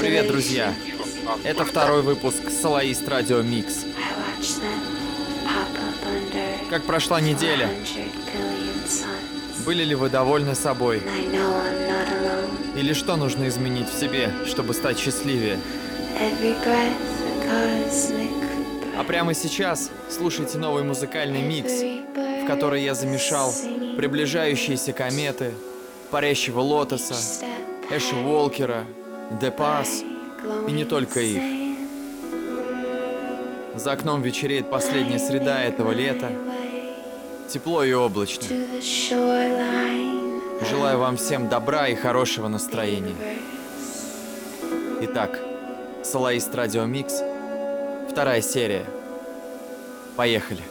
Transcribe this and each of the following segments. Привет, друзья! Это второй выпуск Soloist Radio Mix. Как прошла неделя? Были ли вы довольны собой? Или что нужно изменить в себе, чтобы стать счастливее? А прямо сейчас слушайте новый музыкальный микс, в который я замешал приближающиеся кометы, парящего лотоса, Эша Волкера, Депас и не только их. За окном вечереет последняя среда этого лета. Тепло и облачно. Желаю вам всем добра и хорошего настроения. Итак, Soloist Radio Mix, вторая серия. Поехали.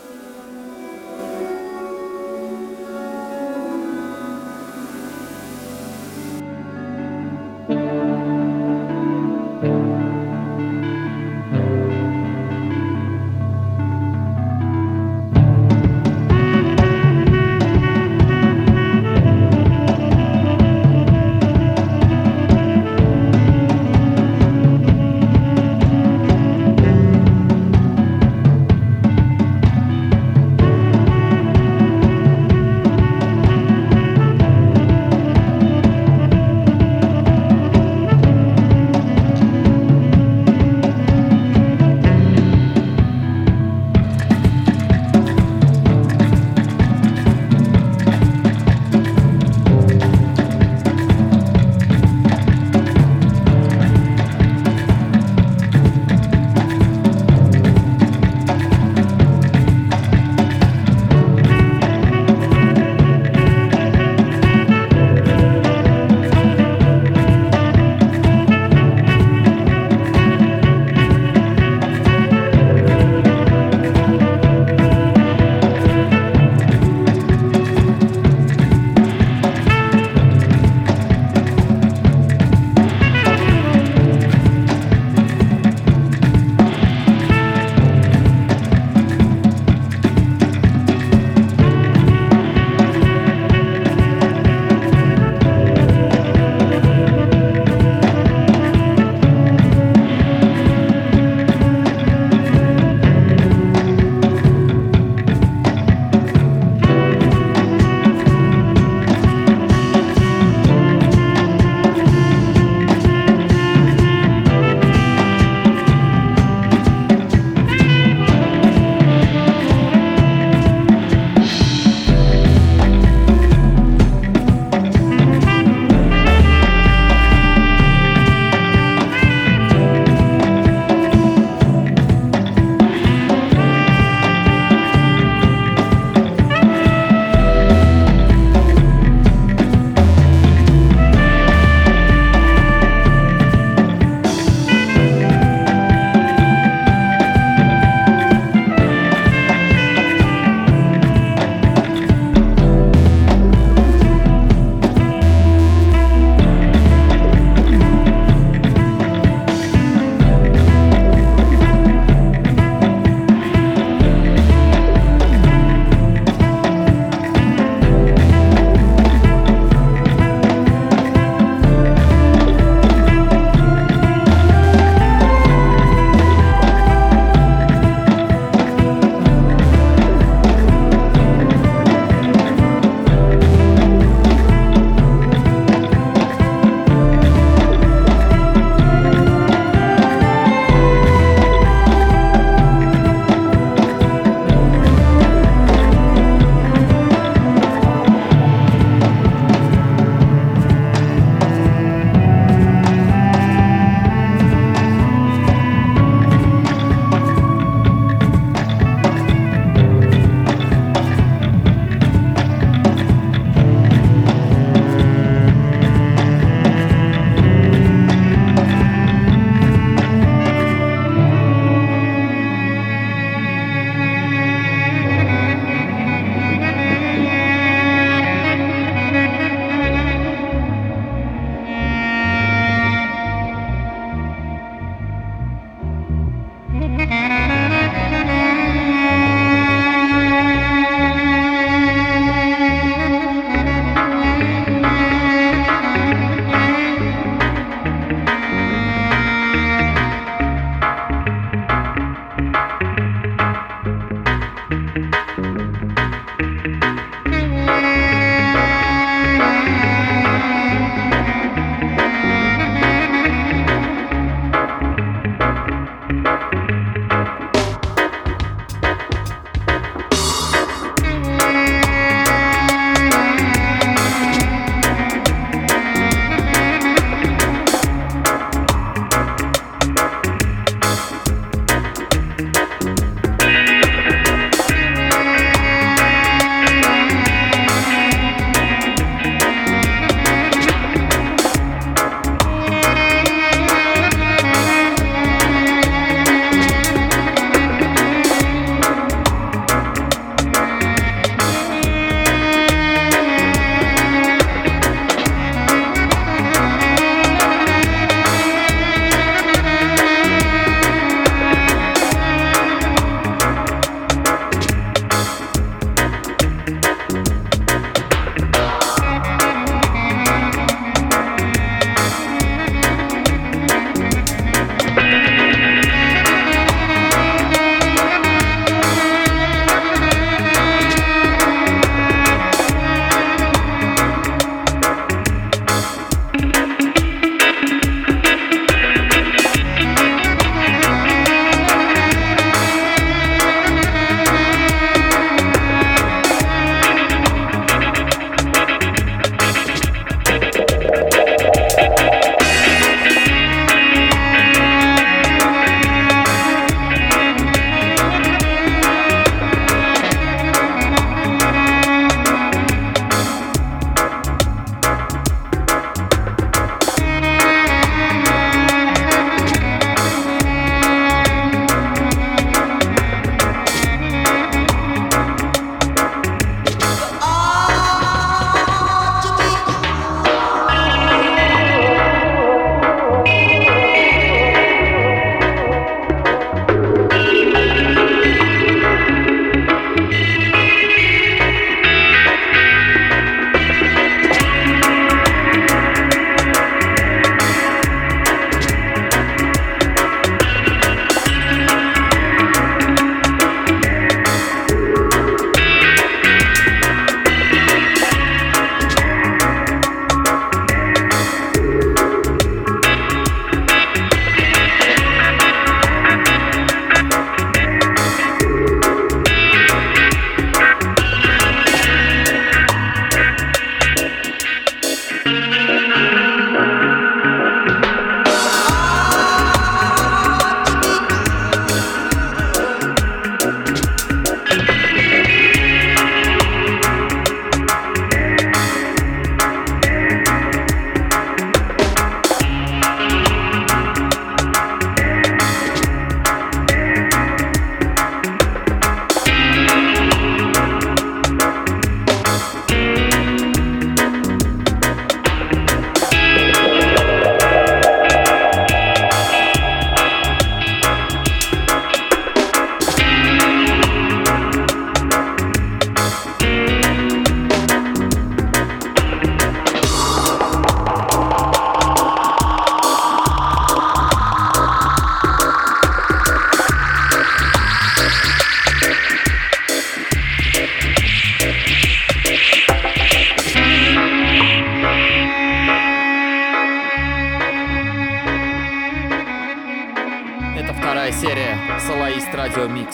серия «Soloist Radio Mix».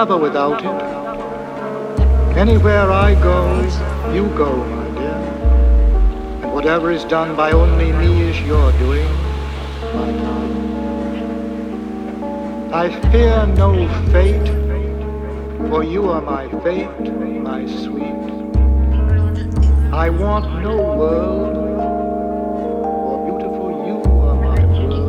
Never without it. Anywhere I go, you go, my dear. And whatever is done by only me is your doing, my darling. I fear no fate, for you are my fate, my sweet. I want no world, for beautiful you are my world.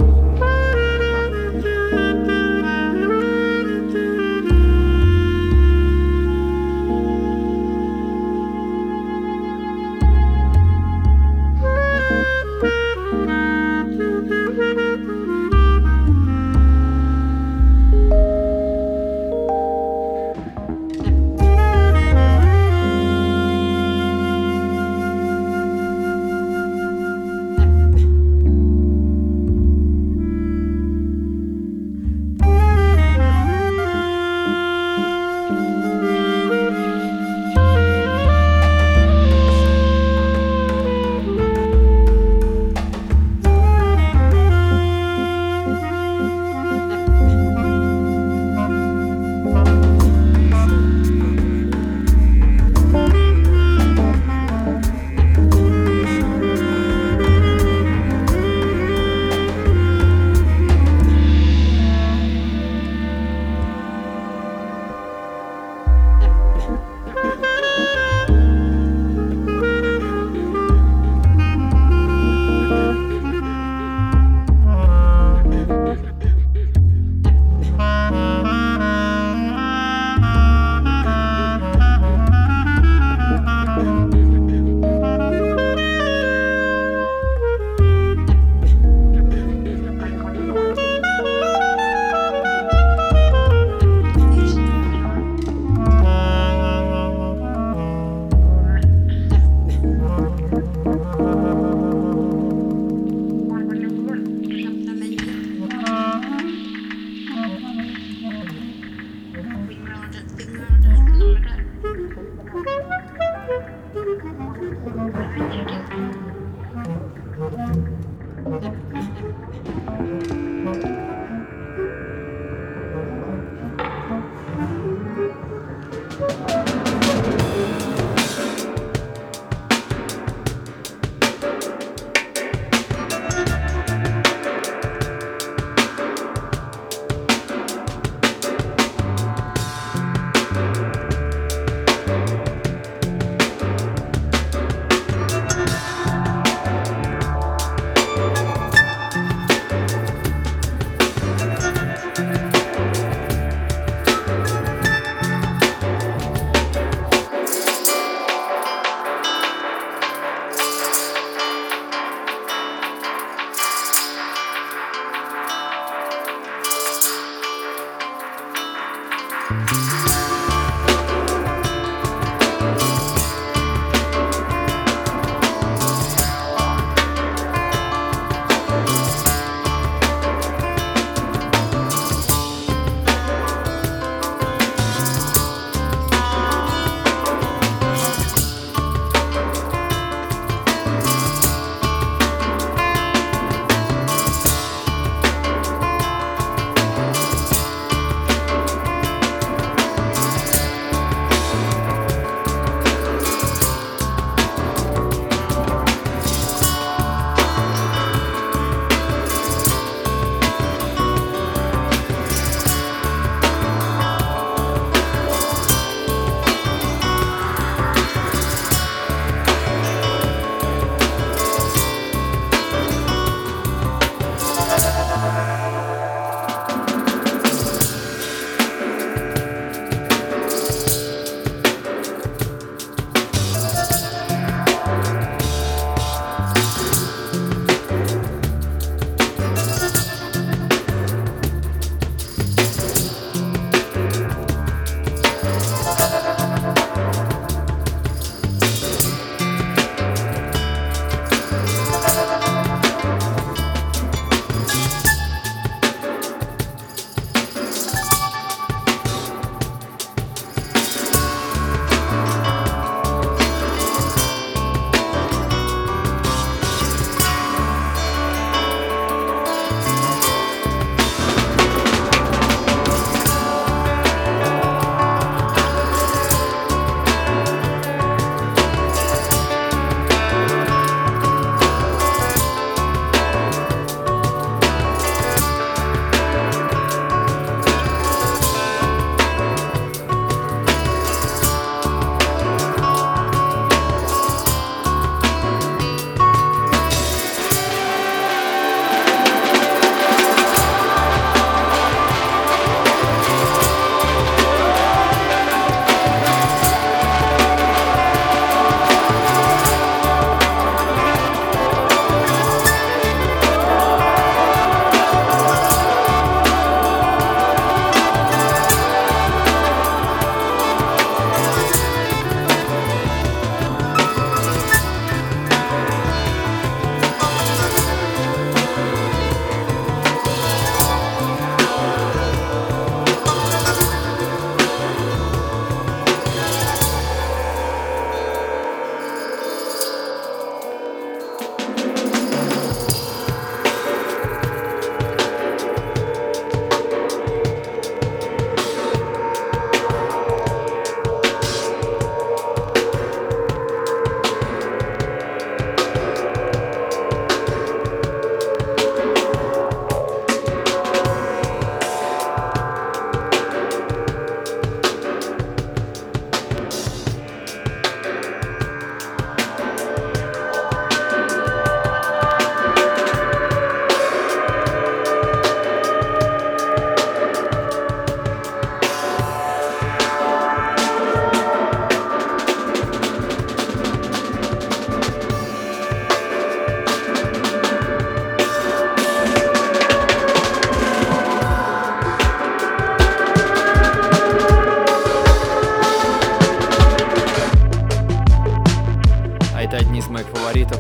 из моих фаворитов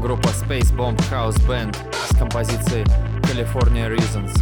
группа Ace Bomb House Band с композицией California Reasons.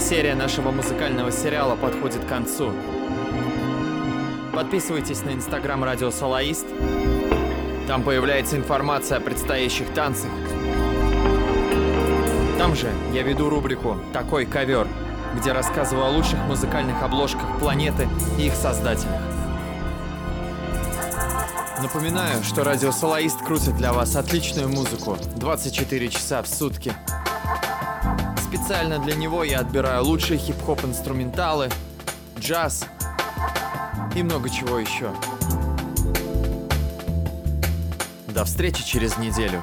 серия нашего музыкального сериала подходит к концу. Подписывайтесь на инстаграм Радио Солоист. Там появляется информация о предстоящих танцах. Там же я веду рубрику «Такой ковер», где рассказываю о лучших музыкальных обложках планеты и их создателях. Напоминаю, что Радио Солоист крутит для вас отличную музыку 24 часа в сутки. Специально для него я отбираю лучшие хип-хоп-инструменталы, джаз и много чего еще. До встречи через неделю.